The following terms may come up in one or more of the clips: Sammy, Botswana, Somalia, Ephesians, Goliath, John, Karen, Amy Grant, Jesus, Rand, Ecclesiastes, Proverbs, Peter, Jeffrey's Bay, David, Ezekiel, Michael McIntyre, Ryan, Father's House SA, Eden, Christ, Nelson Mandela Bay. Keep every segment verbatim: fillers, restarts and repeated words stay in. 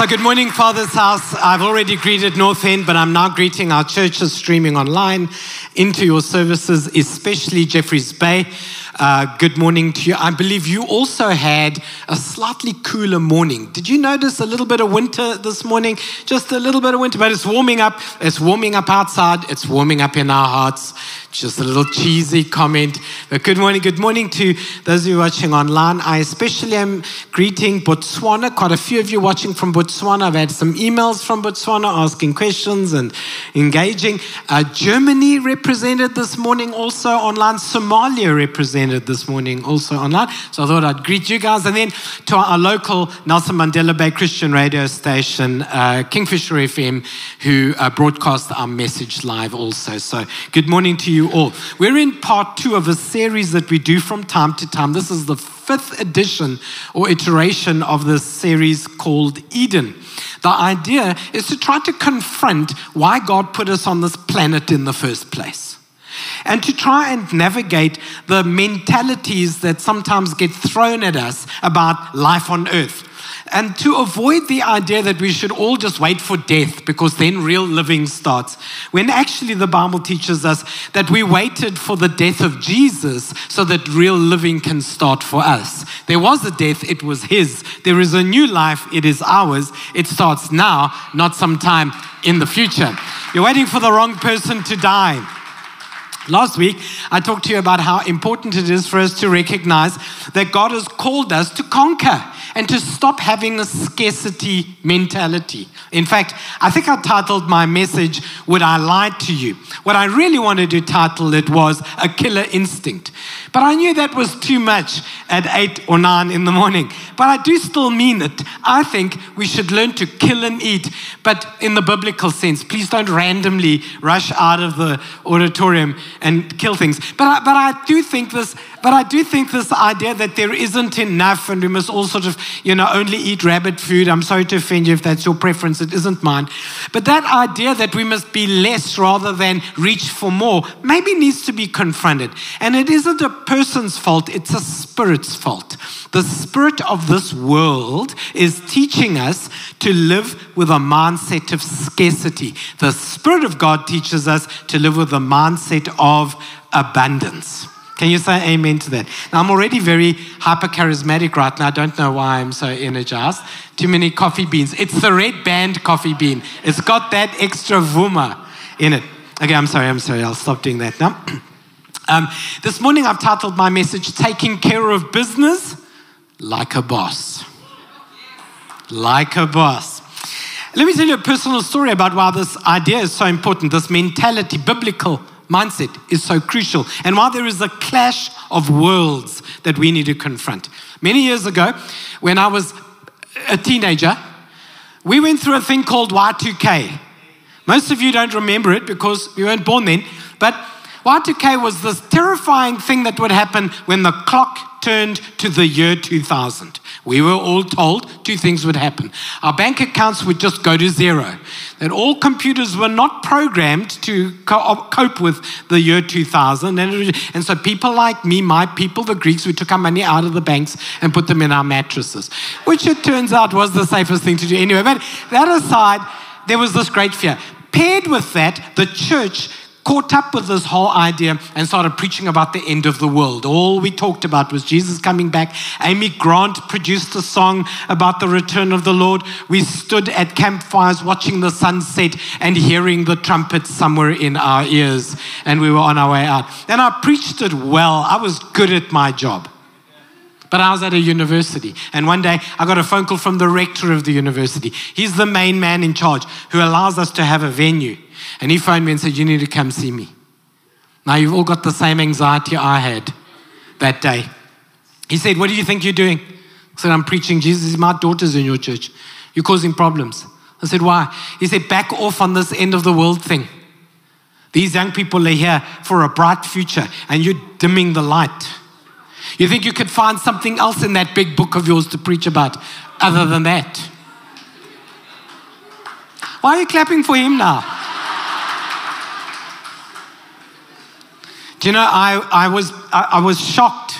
So good morning, Father's House. I've already greeted North End, but I'm now greeting our churches streaming online into your services, especially Jeffrey's Bay. Uh, good morning to you. I believe you also had a slightly cooler morning. Did you notice a little bit of winter this morning? Just a little bit of winter, but it's warming up. It's warming up outside. It's warming up in our hearts. Just a little cheesy comment. But good morning. Good morning to those of you watching online. I especially am greeting Botswana. Quite a few of you watching from Botswana. I've had some emails from Botswana asking questions and engaging. Uh, Germany represented this morning also online. Somalia represented this morning also online. So I thought I'd greet you guys. And then to our local Nelson Mandela Bay Christian radio station, uh, Kingfisher F M, who uh, broadcast our message live also. So good morning to you all. We're in part two of a series that we do from time to time. This is the fifth edition or iteration of this series called Eden. The idea is to try to confront why God put us on this planet in the first place, and to try and navigate the mentalities that sometimes get thrown at us about life on earth. And to avoid the idea that we should all just wait for death because then real living starts, when actually the Bible teaches us that we waited for the death of Jesus so that real living can start for us. There was a death, it was his. There is a new life, it is ours. It starts now, not sometime in the future. You're waiting for the wrong person to die. Last week, I talked to you about how important it is for us to recognize that God has called us to conquer and to stop having a scarcity mentality. In fact, I think I titled my message, "Would I Lie to You?" What I really wanted to title it was "A Killer Instinct." But I knew that was too much at eight or nine in the morning. But I do still mean it. I think we should learn to kill and eat, but in the biblical sense. Please don't randomly rush out of the auditorium and kill things. But I, but I do think this. But I do think this idea that there isn't enough, and we must all sort of, you know, only eat rabbit food. I'm sorry to offend you if that's your preference. It isn't mine. But that idea that we must be less rather than reach for more maybe needs to be confronted. And it isn't a person's fault. It's a spirit's fault. The spirit of this world is teaching us to live with a mindset of scarcity. The Spirit of God teaches us to live with a mindset of abundance. Can you say amen to that? Now, I'm already very hyper-charismatic right now. I don't know why I'm so energized. Too many coffee beans. It's the red band coffee bean. It's got that extra vuma in it. Okay, I'm sorry, I'm sorry. I'll stop doing that now. Um, this morning, I've titled my message, "Taking Care of Business Like a Boss." Like a boss. Let me tell you a personal story about why this idea is so important, this mentality, biblical mindset is so crucial, and why there is a clash of worlds that we need to confront. Many years ago, when I was a teenager, we went through a thing called Y two K. Most of you don't remember it because you weren't born then, but Y two K was this terrifying thing that would happen when the clock turned to the year two thousand. We were all told two things would happen. Our bank accounts would just go to zero. That all computers were not programmed to co- cope with the year two thousand. And, and so people like me, my people, the Greeks, we took our money out of the banks and put them in our mattresses, which it turns out was the safest thing to do anyway. But that aside, there was this great fear. Paired with that, the church caught up with this whole idea and started preaching about the end of the world. All we talked about was Jesus coming back. Amy Grant produced a song about the return of the Lord. We stood at campfires watching the sunset and hearing the trumpets somewhere in our ears, and we were on our way out. And I preached it well. I was good at my job. But I was at a university, and one day I got a phone call from the rector of the university. He's the main man in charge who allows us to have a venue. And he phoned me and said, "You need to come see me." Now, you've all got the same anxiety I had that day. He said, "What do you think you're doing?" I said, "I'm preaching Jesus. My daughter's in your church. You're causing problems." I said, "Why?" He said, "Back off on this end of the world thing. These young people are here for a bright future, and you're dimming the light. You think you could find something else in that big book of yours to preach about other than that?" Why are you clapping for him now? Do you know, I, I was I, I was shocked.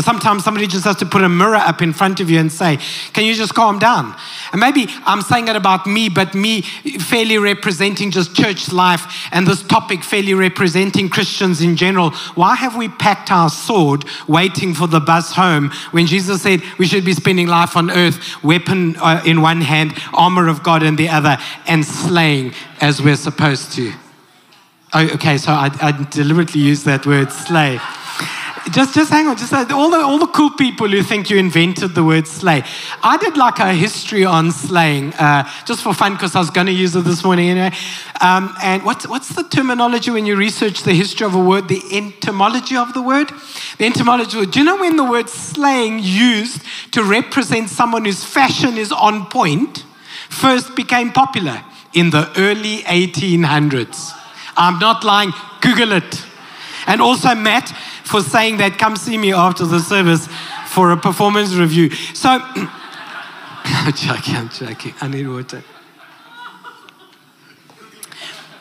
And sometimes somebody just has to put a mirror up in front of you and say, can you just calm down? And maybe I'm saying it about me, but me fairly representing just church life and this topic fairly representing Christians in general. Why have we packed our sword waiting for the bus home when Jesus said we should be spending life on earth, weapon in one hand, armor of God in the other, and slaying as we're supposed to? Oh, okay, so I, I deliberately used that word, slay. Just, just hang on. Just all the all the cool people who think you invented the word slay. I did like a history on slaying, uh, just for fun, because I was going to use it this morning anyway. Um, and what's what's the terminology when you research the history of a word? The etymology of the word. The etymology. Do you know when the word slaying, used to represent someone whose fashion is on point, first became popular? In the early eighteen hundreds. I'm not lying. Google it. And also, Matt, for saying that, come see me after the service for a performance review. So, I'm joking, I'm joking. I need water.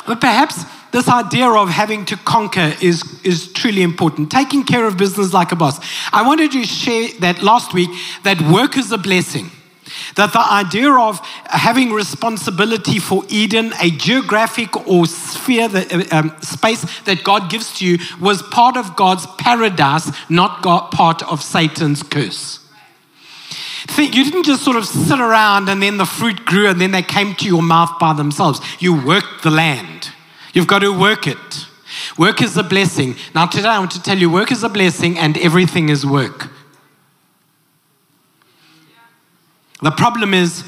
But perhaps this idea of having to conquer is, is truly important. Taking care of business like a boss. I wanted to share that last week, that work is a blessing. That the idea of having responsibility for Eden, a geographic or sphere, that, um, space that God gives to you, was part of God's paradise, not God, part of Satan's curse. Think, you didn't just sort of sit around and then the fruit grew and then they came to your mouth by themselves. You worked the land. You've got to work it. Work is a blessing. Now today I want to tell you, work is a blessing and everything is work. The problem is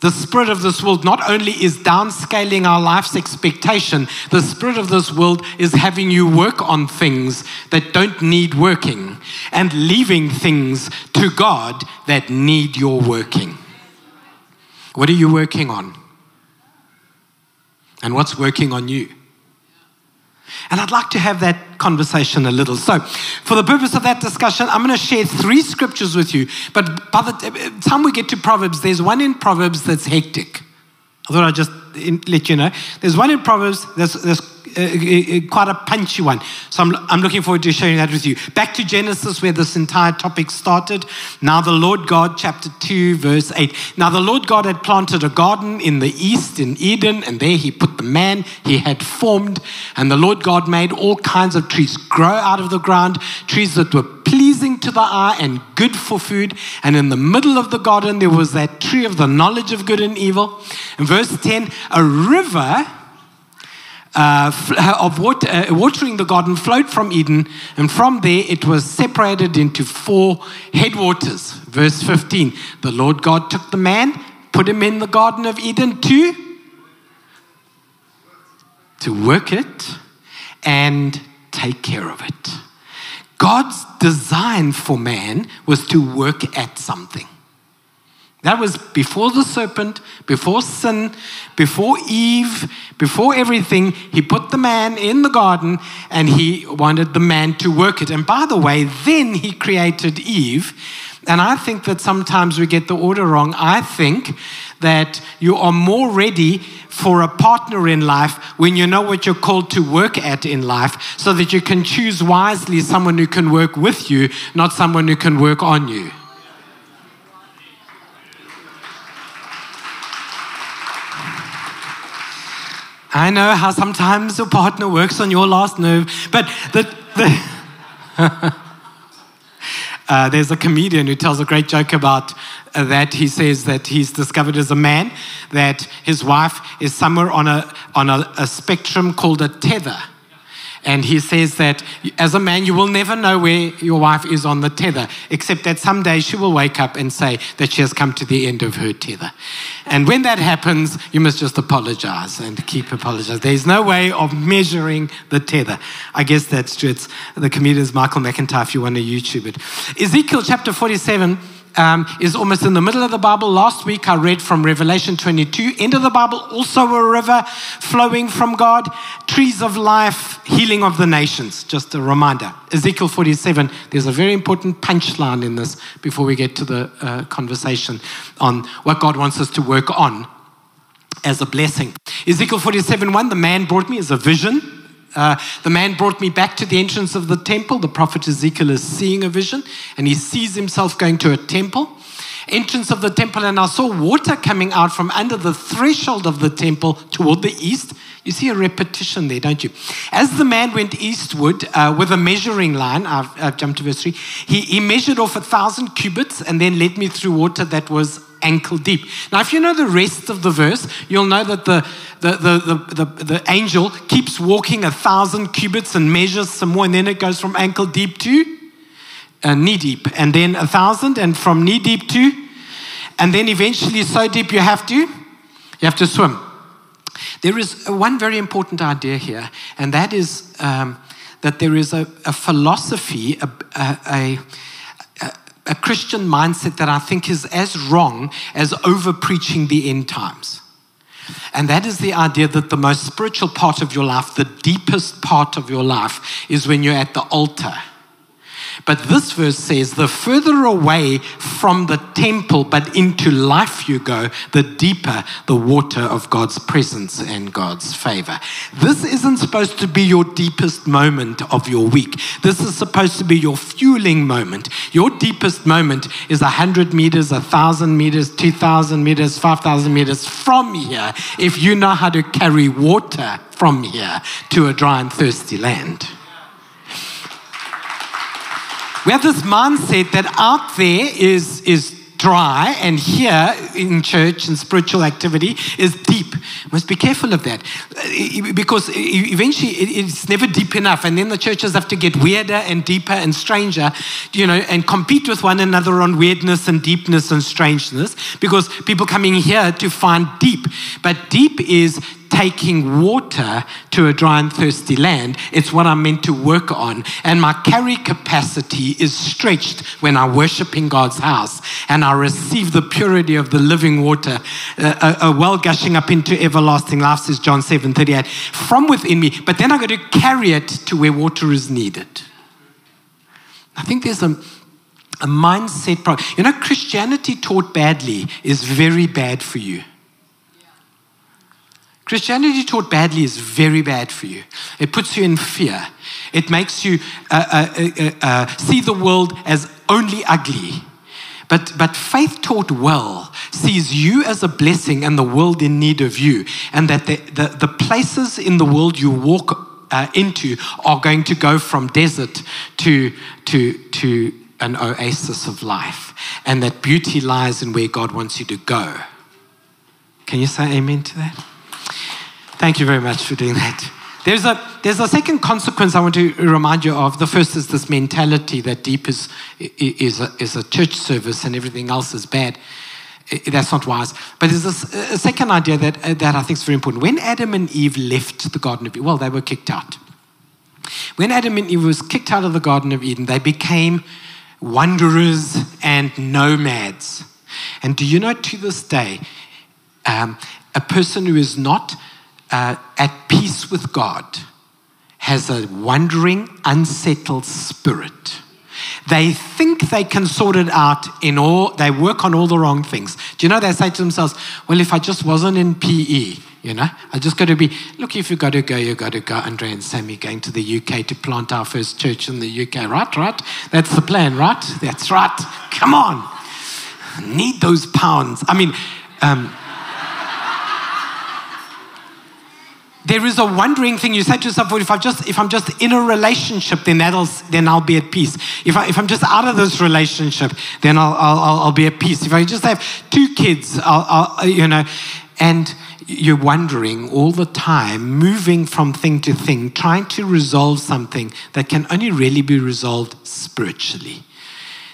the spirit of this world not only is downscaling our life's expectation, the spirit of this world is having you work on things that don't need working and leaving things to God that need your working. What are you working on? And what's working on you? And I'd like to have that conversation a little. So for the purpose of that discussion, I'm going to share three scriptures with you. But by the time we get to Proverbs, there's one in Proverbs that's hectic. I thought I'd just let you know. There's one in Proverbs that's, that's quite a punchy one. So I'm, I'm looking forward to sharing that with you. Back to Genesis, where this entire topic started. Now the Lord God, chapter two, verse eight. Now the Lord God had planted a garden in the east, in Eden, and there he put the man he had formed. And the Lord God made all kinds of trees grow out of the ground, trees that were pleasing to the eye and good for food. And in the middle of the garden, there was that tree of the knowledge of good and evil. In verse ten, a river Uh, of water, uh, watering the garden flowed from Eden, and from there it was separated into four headwaters. Verse fifteen, the Lord God took the man, put him in the garden of Eden to, to work it and take care of it. God's design for man was to work at something. That was before the serpent, before sin, before Eve, before everything. He put the man in the garden and he wanted the man to work it. And by the way, then he created Eve. And I think that sometimes we get the order wrong. I think that you are more ready for a partner in life when you know what you're called to work at in life, so that you can choose wisely someone who can work with you, not someone who can work on you. I know how sometimes your partner works on your last nerve, but the, the uh, there's a comedian who tells a great joke about uh, that. He says that he's discovered as a man that his wife is somewhere on a on a, a spectrum called a tether. And he says that as a man, you will never know where your wife is on the tether, except that someday she will wake up and say that she has come to the end of her tether. And when that happens, you must just apologize and keep apologizing. There's no way of measuring the tether. I guess that's true. It's the comedian's Michael McIntyre, if you want to YouTube it. Ezekiel chapter forty-seven um, is almost in the middle of the Bible. Last week, I read from Revelation twenty-two. End of the Bible, also a river flowing from God. Trees of life, healing of the nations. Just a reminder. Ezekiel forty-seven, there's a very important punchline in this before we get to the uh, conversation on what God wants us to work on as a blessing. Ezekiel forty-seven, one, the man brought me is a vision. Uh, the man brought me back to the entrance of the temple. The prophet Ezekiel is seeing a vision, and he sees himself going to a temple. Entrance of the temple, and I saw water coming out from under the threshold of the temple toward the east. You see a repetition there, don't you? As the man went eastward uh, with a measuring line, I've, I've jumped to verse three, he, he measured off a thousand cubits and then led me through water that was ankle deep. Now, if you know the rest of the verse, you'll know that the the the the, the, the angel keeps walking a thousand cubits and measures some more, and then it goes from ankle deep to Uh, knee deep, and then a thousand, and from knee deep to, and then eventually so deep you have to, you have to swim. There is one very important idea here, and that is um, that there is a, a philosophy, a, a, a, a Christian mindset that I think is as wrong as over-preaching the end times. And that is the idea that the most spiritual part of your life, the deepest part of your life, is when you're at the altar. But this verse says, the further away from the temple but into life you go, the deeper the water of God's presence and God's favor. This isn't supposed to be your deepest moment of your week. This is supposed to be your fueling moment. Your deepest moment is one hundred meters, one thousand meters, two thousand meters, five thousand meters from here, if you know how to carry water from here to a dry and thirsty land. We have this mindset that out there is, is dry, and here in church and spiritual activity is deep. We must be careful of that, because eventually it's never deep enough, and then the churches have to get weirder and deeper and stranger, you know, and compete with one another on weirdness and deepness and strangeness, because people coming here to find deep. But deep is taking water to a dry and thirsty land. It's what I'm meant to work on. And my carry capacity is stretched when I worship in God's house and I receive the purity of the living water, uh, a, a well gushing up into everlasting life, says John seven thirty-eight, from within me. But then I've got to carry it to where water is needed. I think there's a, a mindset problem. You know, Christianity taught badly is very bad for you. Christianity taught badly is very bad for you. It puts you in fear. It makes you uh, uh, uh, uh, see the world as only ugly. But, but faith taught well sees you as a blessing and the world in need of you, and that the, the, the places in the world you walk uh, into are going to go from desert to, to, to an oasis of life, and that beauty lies in where God wants you to go. Can you say amen to that? Thank you very much for doing that. There's a, there's a second consequence I want to remind you of. The first is this mentality that deep is, is, a, is a church service and everything else is bad. That's not wise. But there's this, a second idea that, that I think is very important. When Adam and Eve left the Garden of Eden, well, they were kicked out. When Adam and Eve was kicked out of the Garden of Eden, they became wanderers and nomads. And do you know, to this day, um, a person who is not Uh, at peace with God has a wandering, unsettled spirit. They think they can sort it out in all, they work on all the wrong things. Do you know, they say to themselves, well, if I just wasn't in P E, you know, I just got to be, look, if you got to go, you got to go. Andrea and Sammy going to the U K to plant our first church in the U K, right, right? That's the plan, right? That's right. Come on. I need those pounds. I mean, um, there is a wondering thing. You say to yourself, well, if, I just, if I'm just in a relationship, then, that'll, then I'll be at peace. If, I, if I'm just out of this relationship, then I'll, I'll, I'll be at peace. If I just have two kids, I'll, I'll, you know. And you're wondering all the time, moving from thing to thing, trying to resolve something that can only really be resolved spiritually.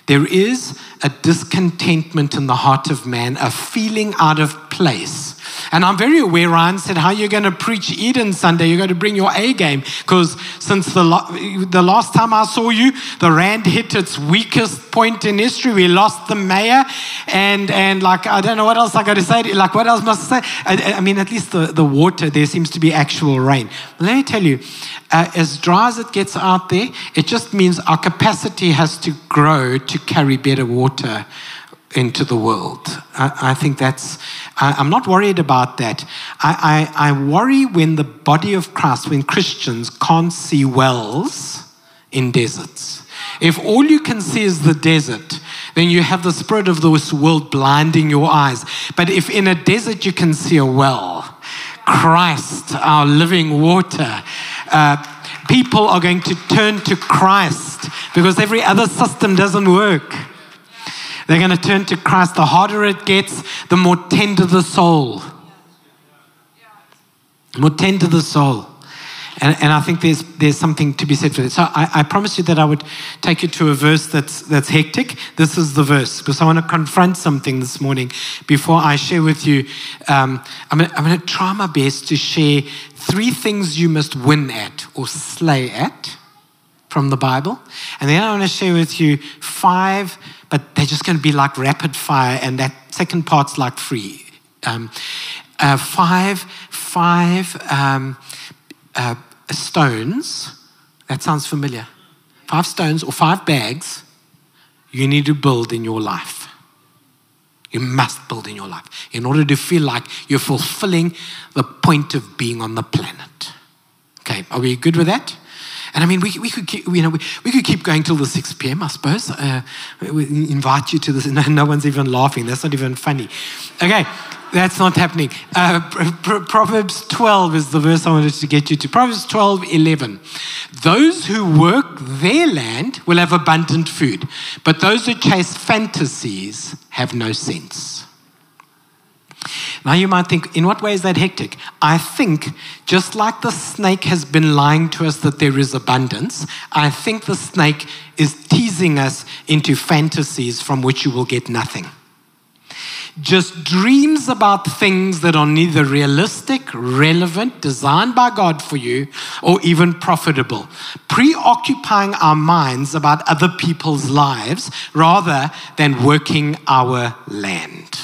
There is a discontentment in the heart of man, a feeling out of place. And I'm very aware, Ryan said, how are you going to preach Eden Sunday? You're going to bring your A game, because since the, lo- the last time I saw you, the Rand hit its weakest point in history. We lost the mayor, and, and like, I don't know what else I got to say. Like, what else must I say? I, I mean, at least the, the water, there seems to be actual rain. But let me tell you, uh, as dry as it gets out there, it just means our capacity has to grow to carry better water into the world. I, I think that's, I, I'm not worried about that. I, I, I worry when the body of Christ, when Christians can't see wells in deserts. If all you can see is the desert, then you have the spirit of this world blinding your eyes. But if in a desert you can see a well, Christ, our living water, uh, people are going to turn to Christ because every other system doesn't work. They're going to turn to Christ. The harder it gets, the more tender the soul. More tender the soul. And, and I think there's there's something to be said for that. So I, I promised you that I would take you to a verse that's that's hectic. This is the verse, because I want to confront something this morning before I share with you. Um, I'm gonna, I'm going to try my best to share three things you must win at or slay at from the Bible. And then I want to share with you five, but they're just going to be like rapid fire, and that second part's like free. Um, uh, five, five... Um, Uh, stones, that sounds familiar. Five stones or five bags you need to build in your life. You must build in your life in order to feel like you're fulfilling the point of being on the planet. Okay, are we good with that? And I mean, we, we could keep, you know, we, we could keep going till the six p m, I suppose. Uh, we invite you to this. No, no one's even laughing. That's not even funny. Okay, that's not happening. Uh, Proverbs twelve is the verse I wanted to get you to. Proverbs twelve eleven. Those who work their land will have abundant food, but those who chase fantasies have no sense. Now you might think, in what way is that hectic? I think just like the snake has been lying to us that there is abundance, I think the snake is teasing us into fantasies from which you will get nothing. Just dreams about things that are neither realistic, relevant, designed by God for you, or even profitable. Preoccupying our minds about other people's lives rather than working our land.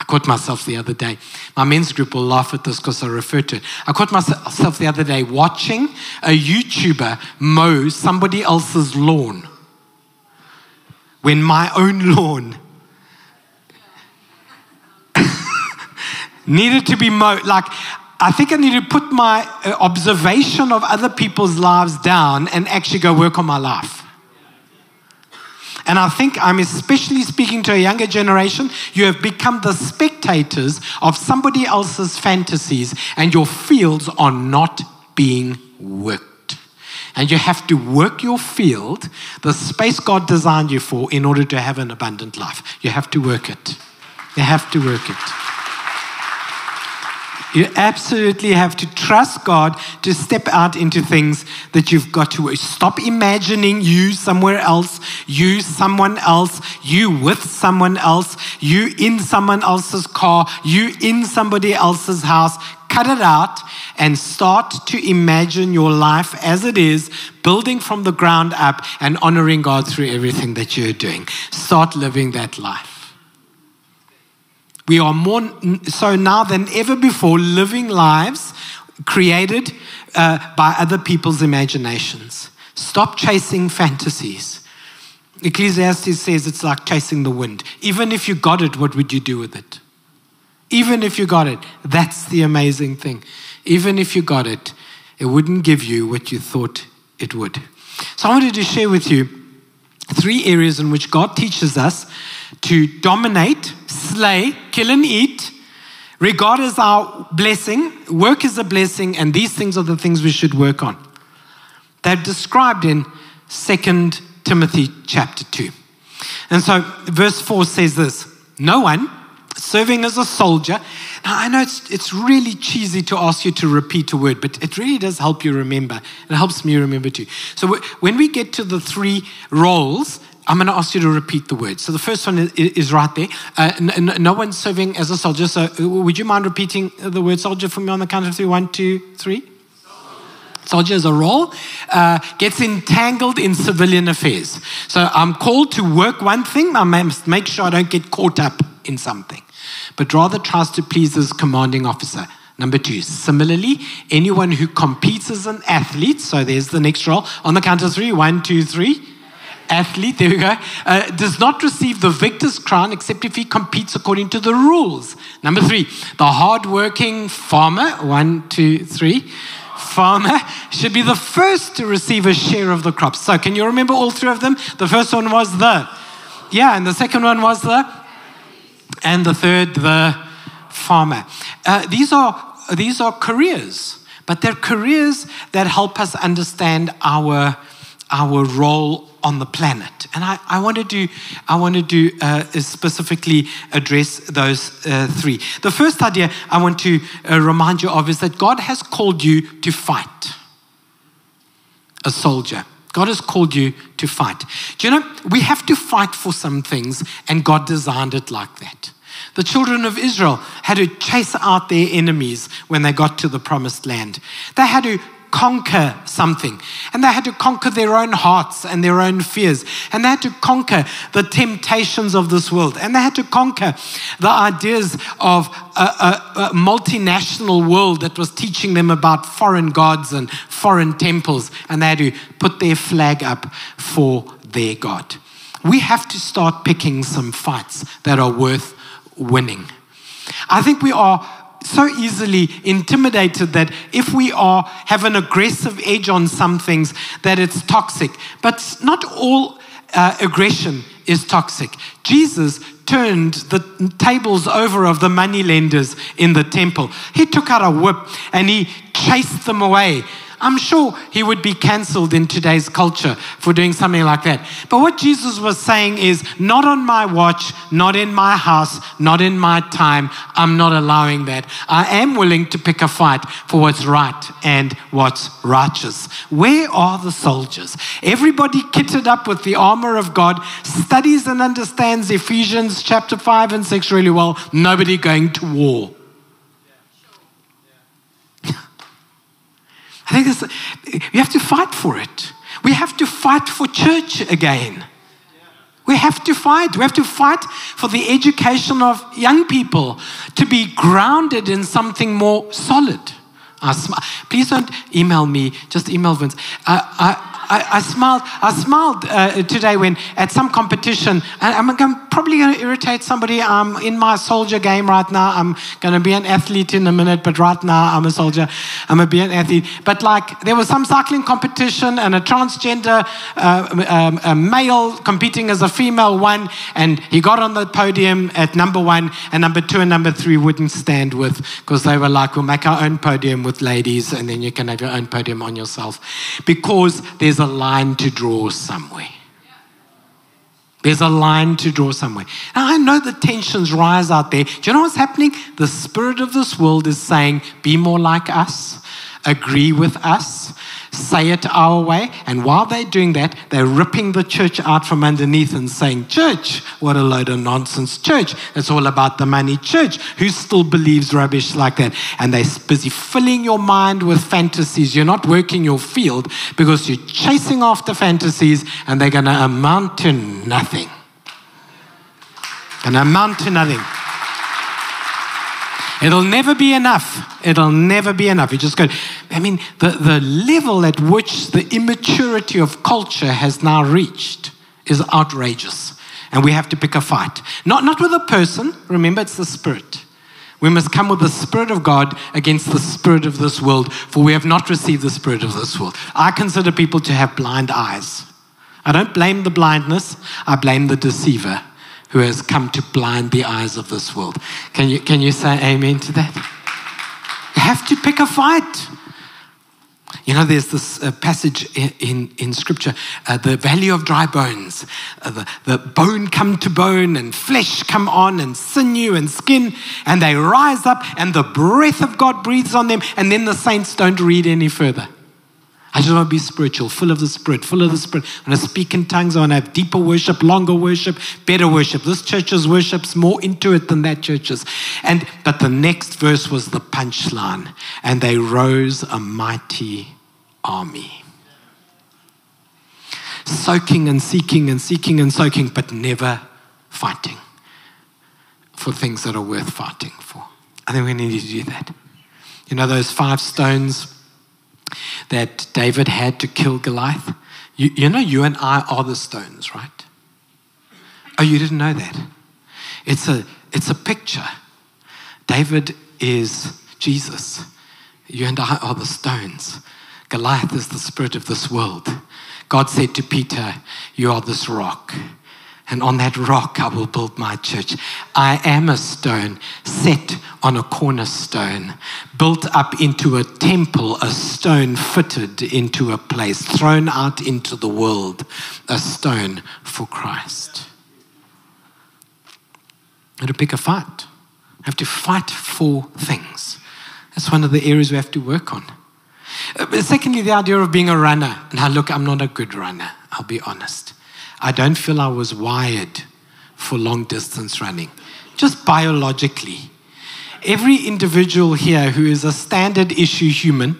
I caught myself the other day. My men's group will laugh at this because I refer to it. I caught myself the other day watching a YouTuber mow somebody else's lawn when my own lawn needed to be mowed. Like, I think I need to put my observation of other people's lives down and actually go work on my life. And I think I'm especially speaking to a younger generation. You have become the spectators of somebody else's fantasies, and your fields are not being worked. And you have to work your field, the space God designed you for, in order to have an abundant life. You have to work it. You have to work it. You absolutely have to trust God to step out into things that you've got to. Stop imagining you somewhere else, you someone else, you with someone else, you in someone else's car, you in somebody else's house. Cut it out and start to imagine your life as it is, building from the ground up and honoring God through everything that you're doing. Start living that life. We are more so now than ever before living lives created uh, by other people's imaginations. Stop chasing fantasies. Ecclesiastes says it's like chasing the wind. Even if you got it, what would you do with it? Even if you got it, that's the amazing thing. Even if you got it, it wouldn't give you what you thought it would. So I wanted to share with you three areas in which God teaches us to dominate, slay, kill and eat. Regard as our blessing, work is a blessing, and these things are the things we should work on. They're described in Second Timothy chapter two. And so verse four says this, no one serving as a soldier. Now I know it's, it's really cheesy to ask you to repeat a word, but it really does help you remember. It helps me remember too. So when we get to the three roles, I'm going to ask you to repeat the words. So the first one is, is right there. Uh, no, no one's serving as a soldier. So would you mind repeating the word soldier for me on the count of three? One, two, three. Soldier is a role, uh, gets entangled in civilian affairs. So I'm called to work one thing. I must make sure I don't get caught up in something, but rather tries to please his commanding officer. Number two, similarly, anyone who competes as an athlete, so there's the next role. On the count of three, one, two, three. athlete, there we go, uh, does not receive the victor's crown except if he competes according to the rules. Number three, the hardworking farmer, one, two, three, farmer should be the first to receive a share of the crops. So can you remember all three of them? The first one was the, yeah, and the second one was the, and the third, the farmer. Uh, these are these are careers, but they're careers that help us understand our our role on the planet. And I, I want to do, I want to do uh, specifically address those uh, three. The first idea I want to uh, remind you of is that God has called you to fight. A soldier. God has called you to fight. Do you know, we have to fight for some things, and God designed it like that. The children of Israel had to chase out their enemies when they got to the promised land. They had to conquer something. And they had to conquer their own hearts and their own fears. And they had to conquer the temptations of this world. And they had to conquer the ideas of a, a, a multinational world that was teaching them about foreign gods and foreign temples. And they had to put their flag up for their God. We have to start picking some fights that are worth winning. I think we are so easily intimidated that if we are have an aggressive edge on some things, that it's toxic. But not all uh, aggression is toxic. Jesus turned the tables over of the moneylenders in the temple. He took out a whip and he chased them away. I'm sure he would be cancelled in today's culture for doing something like that. But what Jesus was saying is, not on my watch, not in my house, not in my time. I'm not allowing that. I am willing to pick a fight for what's right and what's righteous. Where are the soldiers? Everybody kitted up with the armor of God, studies and understands Ephesians chapter five and six really well. Nobody going to war. I think we have to fight for it. We have to fight for church again. We have to fight. We have to fight for the education of young people to be grounded in something more solid. I sm- Please don't email me. Just email Vince. I, I, I, I smiled, I smiled uh, today when at some competition, I'm, I'm probably going to irritate somebody. I'm in my soldier game right now. I'm going to be an athlete in a minute, but right now I'm a soldier. I'm going to be an athlete. But like there was some cycling competition and a transgender uh, um, a male competing as a female won, and he got on the podium at number one, and number two and number three wouldn't stand with, because they were like, we'll make our own podium with ladies, and then you can have your own podium on yourself, because there's a line to draw somewhere. There's a line to draw somewhere. Now, I know the tensions rise out there. Do you know what's happening? The spirit of this world is saying, be more like us, agree with us, say it our way. And while they're doing that, they're ripping the church out from underneath and saying, church, what a load of nonsense. Church, it's all about the money. Church, who still believes rubbish like that? And they're busy filling your mind with fantasies. You're not working your field because you're chasing after fantasies, and they're going to amount to nothing. Going to amount to nothing. It'll never be enough. It'll never be enough. You just go, I mean, the, the level at which the immaturity of culture has now reached is outrageous. And we have to pick a fight. Not, not with a person. Remember, it's the spirit. We must come with the spirit of God against the spirit of this world, for we have not received the spirit of this world. I consider people to have blind eyes. I don't blame the blindness. I blame the deceiver, who has come to blind the eyes of this world. Can you, can you say amen to that? You have to pick a fight. You know, there's this uh, passage in, in, in Scripture, uh, the valley of dry bones, uh, the, the bone come to bone and flesh come on and sinew and skin, and they rise up and the breath of God breathes on them, and then the saints don't read any further. I just want to be spiritual, full of the Spirit, full of the Spirit. I want to speak in tongues. I want to have deeper worship, longer worship, better worship. This church's worship's more into it than that church's. And but the next verse was the punchline. And they rose a mighty army. Soaking and seeking and seeking and soaking, but never fighting for things that are worth fighting for. I think we need to do that. You know, those five stones that David had to kill Goliath. You, you know, you and I are the stones, right? Oh, you didn't know that. It's a, it's a picture. David is Jesus. You and I are the stones. Goliath is the spirit of this world. God said to Peter, you are this rock, and on that rock I will build my church. I am a stone set on a cornerstone, built up into a temple, a stone fitted into a place, thrown out into the world, a stone for Christ. I had to pick a fight. I have to fight for things. That's one of the areas we have to work on. But secondly, the idea of being a runner. Now, look, I'm not a good runner, I'll be honest. I don't feel I was wired for long distance running, just biologically. Every individual here who is a standard issue human,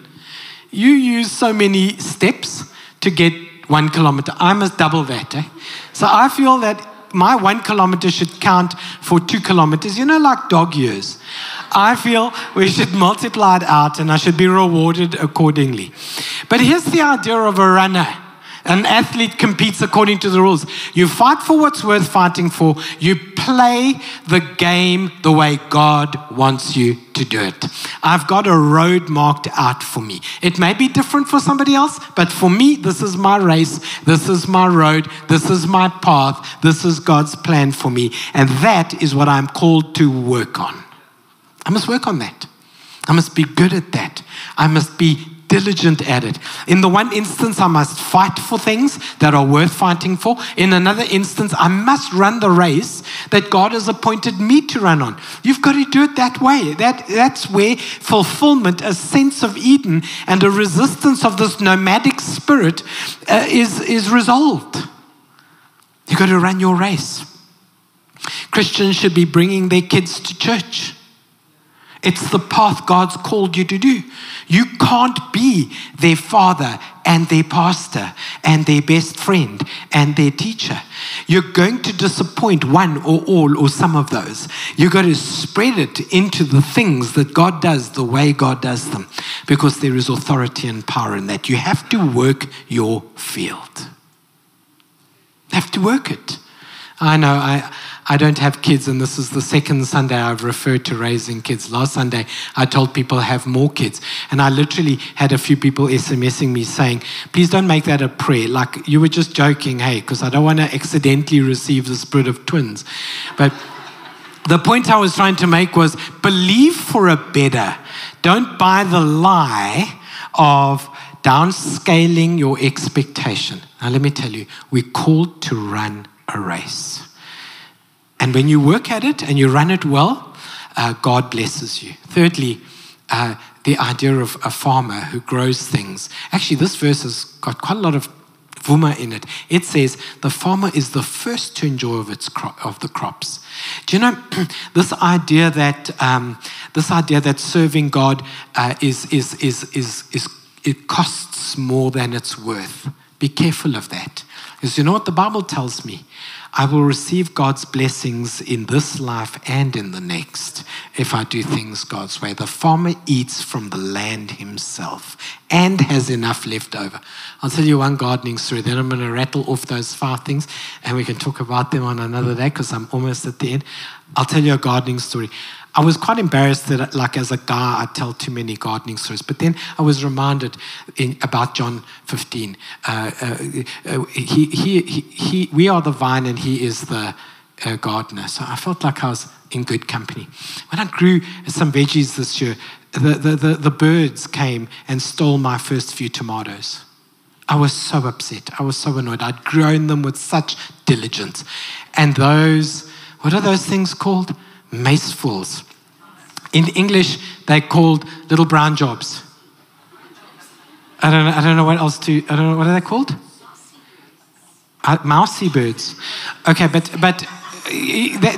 you use so many steps to get one kilometer. I must double that. Eh? So I feel that my one kilometer should count for two kilometers, you know, like dog years. I feel we should multiply it out and I should be rewarded accordingly. But here's the idea of a runner. An athlete competes according to the rules. You fight for what's worth fighting for. You play the game the way God wants you to do it. I've got a road marked out for me. It may be different for somebody else, but for me, this is my race. This is my road. This is my path. This is God's plan for me. And that is what I'm called to work on. I must work on that. I must be good at that. I must be diligent at it. In the one instance, I must fight for things that are worth fighting for. In another instance, I must run the race that God has appointed me to run on. You've got to do it that way. That, that's where fulfillment, a sense of Eden, and a resistance of this nomadic spirit uh, is, is resolved. You've got to run your race. Christians should be bringing their kids to church. It's the path God's called you to do. You can't be their father and their pastor and their best friend and their teacher. You're going to disappoint one or all or some of those. You've got to spread it into the things that God does the way God does them, because there is authority and power in that. You have to work your field. You have to work it. I know I... I don't have kids, and this is the second Sunday I've referred to raising kids. Last Sunday, I told people have more kids, and I literally had a few people SMSing me saying, please don't make that a prayer. Like, you were just joking, hey, because I don't want to accidentally receive the spirit of twins. But the point I was trying to make was, believe for a better. Don't buy the lie of downscaling your expectation. Now, let me tell you, we're called to run a race. And when you work at it and you run it well, uh, God blesses you. Thirdly, uh, the idea of a farmer who grows things. Actually, this verse has got quite a lot of vuma in it. It says, the farmer is the first to enjoy of, its cro- of the crops. Do you know, this idea that um, this idea that serving God uh, is, is, is, is, is, it costs more than it's worth. Be careful of that. Because you know what the Bible tells me? I will receive God's blessings in this life and in the next if I do things God's way. The farmer eats from the land himself and has enough left over. I'll tell you one gardening story, then I'm going to rattle off those five things and we can talk about them on another day because I'm almost at the end. I'll tell you a gardening story. I was quite embarrassed that, like, as a guy, I tell too many gardening stories. But then I was reminded in, about John fifteen. Uh, uh, uh, he, he, he, he, we are the vine and he is the uh, gardener. So I felt like I was in good company. When I grew some veggies this year, the, the, the, the birds came and stole my first few tomatoes. I was so upset. I was so annoyed. I'd grown them with such diligence. And those, what are those things called? Macefuls. In English, they're called little brown jobs. I don't know, I don't know what else to, I don't know, what are they called? Uh, mousy birds. Okay, but, but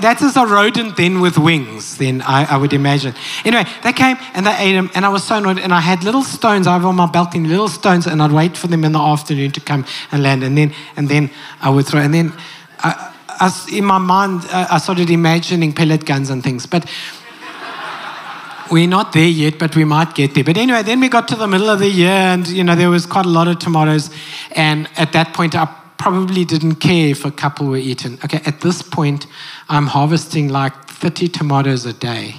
that is a rodent then with wings, then I, I would imagine. Anyway, they came and they ate them and I was so annoyed and I had little stones over on my balcony, little stones, and I'd wait for them in the afternoon to come and land, and then, and then I would throw, and then I, I, in my mind, uh, I started imagining pellet guns and things. But We're not there yet, but we might get there. But anyway, then we got to the middle of the year and, you know, there was quite a lot of tomatoes. And at that point, I probably didn't care if a couple were eaten. Okay, at this point, I'm harvesting like thirty tomatoes a day.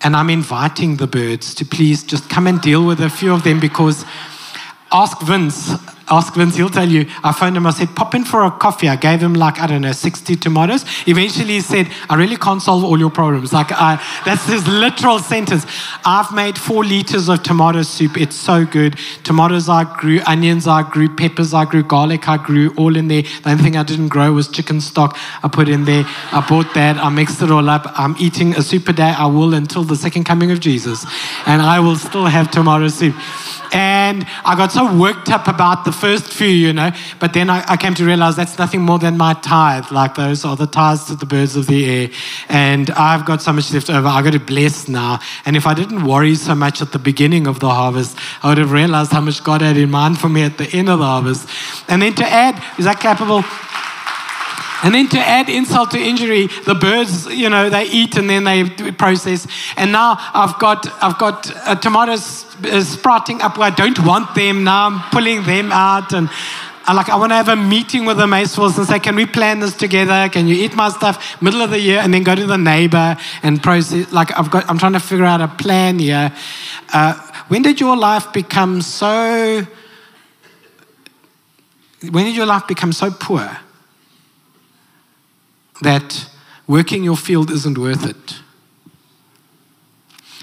And I'm inviting the birds to please just come and deal with a few of them, because ask Vince, ask Vince, he'll tell you. I phoned him, I said, pop in for a coffee. I gave him like, I don't know, sixty tomatoes. Eventually he said, I really can't solve all your problems. Like, I, that's his literal sentence. I've made four liters of tomato soup. It's so good. Tomatoes I grew, onions I grew, peppers I grew, garlic I grew, all in there. The only thing I didn't grow was chicken stock. I put in there. I bought that. I mixed it all up. I'm eating a super day. I will until the second coming of Jesus. And I will still have tomato soup. And I got so worked up about the first few, you know, but then I, I came to realize that's nothing more than my tithe. Like, those are the tithes to the birds of the air. And I've got so much left over. I've got to bless now. And if I didn't worry so much at the beginning of the harvest, I would have realized how much God had in mind for me at the end of the harvest. And then to add, is that clappable? And then to add insult to injury, the birds, you know, they eat and then they process. And now I've got I've got uh, tomatoes uh, sprouting up where I don't want them. Now I'm pulling them out, and I like I want to have a meeting with the Macefuls and say, can we plan this together? Can you eat my stuff middle of the year and then go to the neighbor and process? Like I've got I'm trying to figure out a plan here. Uh, when did your life become so? When did your life become so poor that working your field isn't worth it?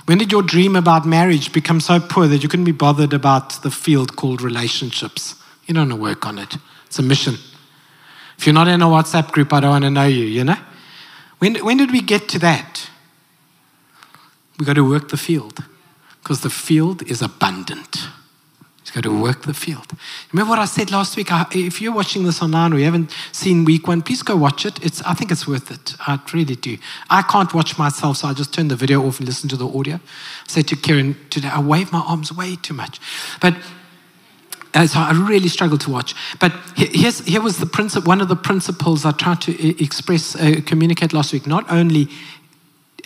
When did your dream about marriage become so poor that you couldn't be bothered about the field called relationships? You don't want to work on it. It's a mission. If you're not in a WhatsApp group, I don't want to know you, you know? When, when did we get to that? We've got to work the field, because the field is abundant. Go to work the field. Remember what I said last week? I, if you're watching this online or you haven't seen week one, please go watch it. It's, I think it's worth it. I really do. I can't watch myself, so I just turn the video off and listen to the audio. I said to Karen today, I wave my arms way too much. But uh, so I really struggle to watch. But here's, here was the principle. One of the principles I tried to express, uh, communicate last week. Not only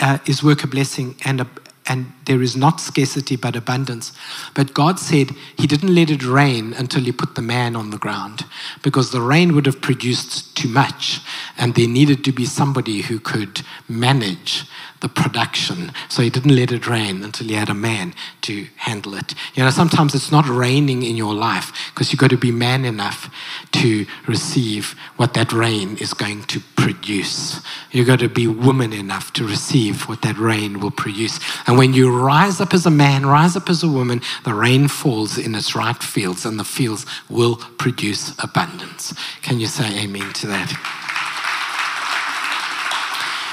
uh, is work a blessing and a And there is not scarcity, but abundance. But God said he didn't let it rain until he put the man on the ground, because the rain would have produced too much. And there needed to be somebody who could manage the production. So he didn't let it rain until he had a man to handle it. You know, sometimes it's not raining in your life because you've got to be man enough to receive what that rain is going to produce. You've got to be woman enough to receive what that rain will produce. And when you rise up as a man, rise up as a woman, the rain falls in its right fields, and the fields will produce abundance. Can you say amen to that?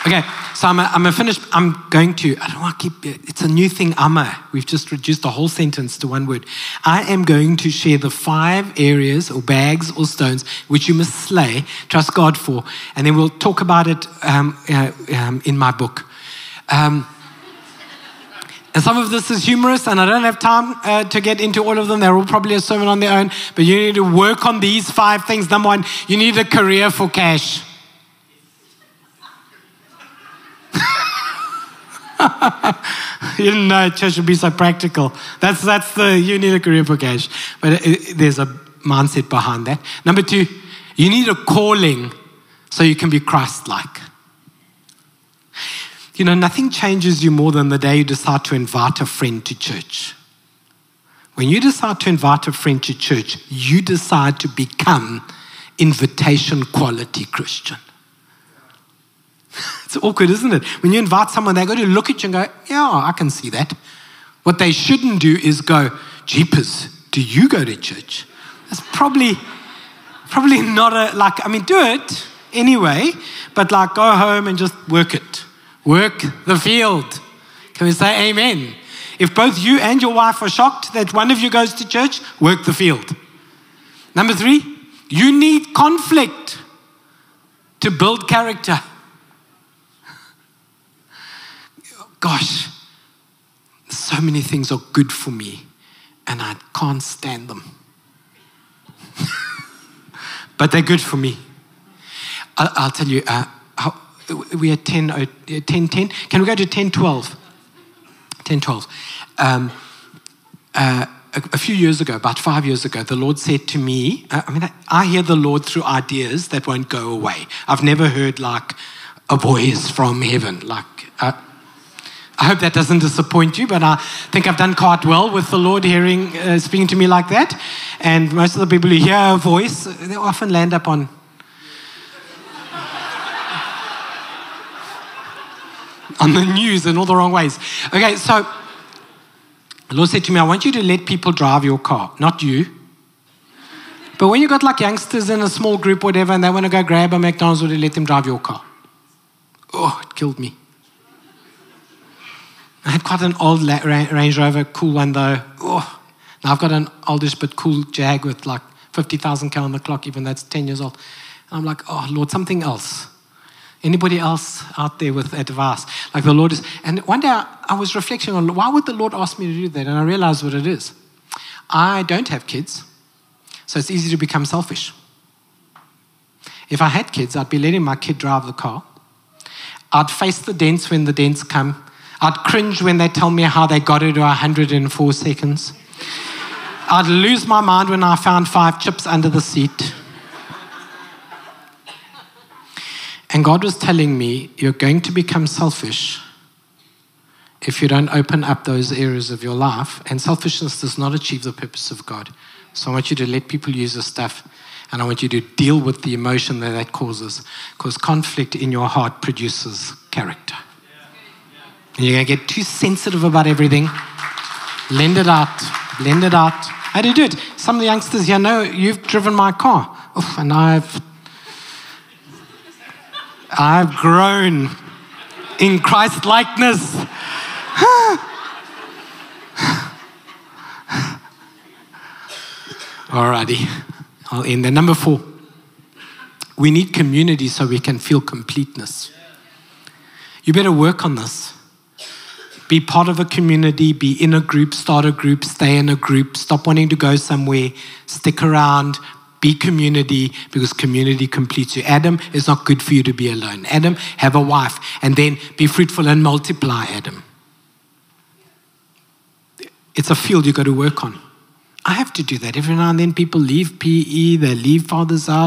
Okay, so I'm a, I'm a finished, I'm going to, I don't want to keep, it's a new thing, ama. We've just reduced the whole sentence to one word. I am going to share the five areas or bags or stones which you must slay, trust God for, and then we'll talk about it um, uh, um, in my book. Um, and some of this is humorous, and I don't have time uh, to get into all of them. They're all probably a sermon on their own, but you need to work on these five things. Number one, you need a career for cash. You didn't know church would be so practical. That's that's the, you need a career for cash. But it, it, there's a mindset behind that. Number two, you need a calling so you can be Christ-like. You know, nothing changes you more than the day you decide to invite a friend to church. When you decide to invite a friend to church, you decide to become invitation quality Christian. It's awkward, isn't it? When you invite someone, they're going to look at you and go, yeah, I can see that. What they shouldn't do is go, jeepers, do you go to church? That's probably, probably not a, like, I mean, do it anyway, but like go home and just work it. Work the field. Can we say amen? If both you and your wife are shocked that one of you goes to church, work the field. Number three, you need conflict to build character. Gosh, so many things are good for me and I can't stand them. But they're good for me. I'll, I'll tell you, uh, how, we are ten ten. Can we go to ten twelve? ten, twelve. Um, uh, a, a few years ago, about five years ago, the Lord said to me, uh, I mean, I hear the Lord through ideas that won't go away. I've never heard like a voice from heaven. Like, uh, I hope that doesn't disappoint you, but I think I've done quite well with the Lord hearing, uh, speaking to me like that. And most of the people who hear a voice, they often land up on, on the news in all the wrong ways. Okay, so the Lord said to me, I want you to let people drive your car, not you. But when you got like youngsters in a small group or whatever, and they want to go grab a McDonald's, would you let them drive your car? Oh, it killed me. I had quite an old Range Rover, cool one though. Oh, now I've got an oldish but cool Jag with like fifty thousand kilometers on the clock, even though it's ten years old. And I'm like, oh Lord, something else. Anybody else out there with advice? Like the Lord is, and one day I, I was reflecting on, why would the Lord ask me to do that? And I realized what it is. I don't have kids, so it's easy to become selfish. If I had kids, I'd be letting my kid drive the car. I'd face the dents when the dents come. I'd cringe when they tell me how they got it to one hundred four seconds. I'd lose my mind when I found five chips under the seat. And God was telling me, you're going to become selfish if you don't open up those areas of your life. And selfishness does not achieve the purpose of God. So I want you to let people use this stuff. And I want you to deal with the emotion that that causes. Because conflict in your heart produces character. And you're going to get too sensitive about everything. Blend it out. Blend it out. How do you do it? Some of the youngsters here know, you've driven my car. Oof, and I've... I've grown in Christ likeness. Alrighty, I'll end there. Number four, we need community so we can feel completeness. You better work on this. Be part of a community, be in a group, start a group, stay in a group, stop wanting to go somewhere, stick around. Be community, because community completes you. Adam, it's not good for you to be alone. Adam, have a wife, and then be fruitful and multiply, Adam. It's a field you've got to work on. I have to do that. Every now and then people leave P E, they leave Father's House.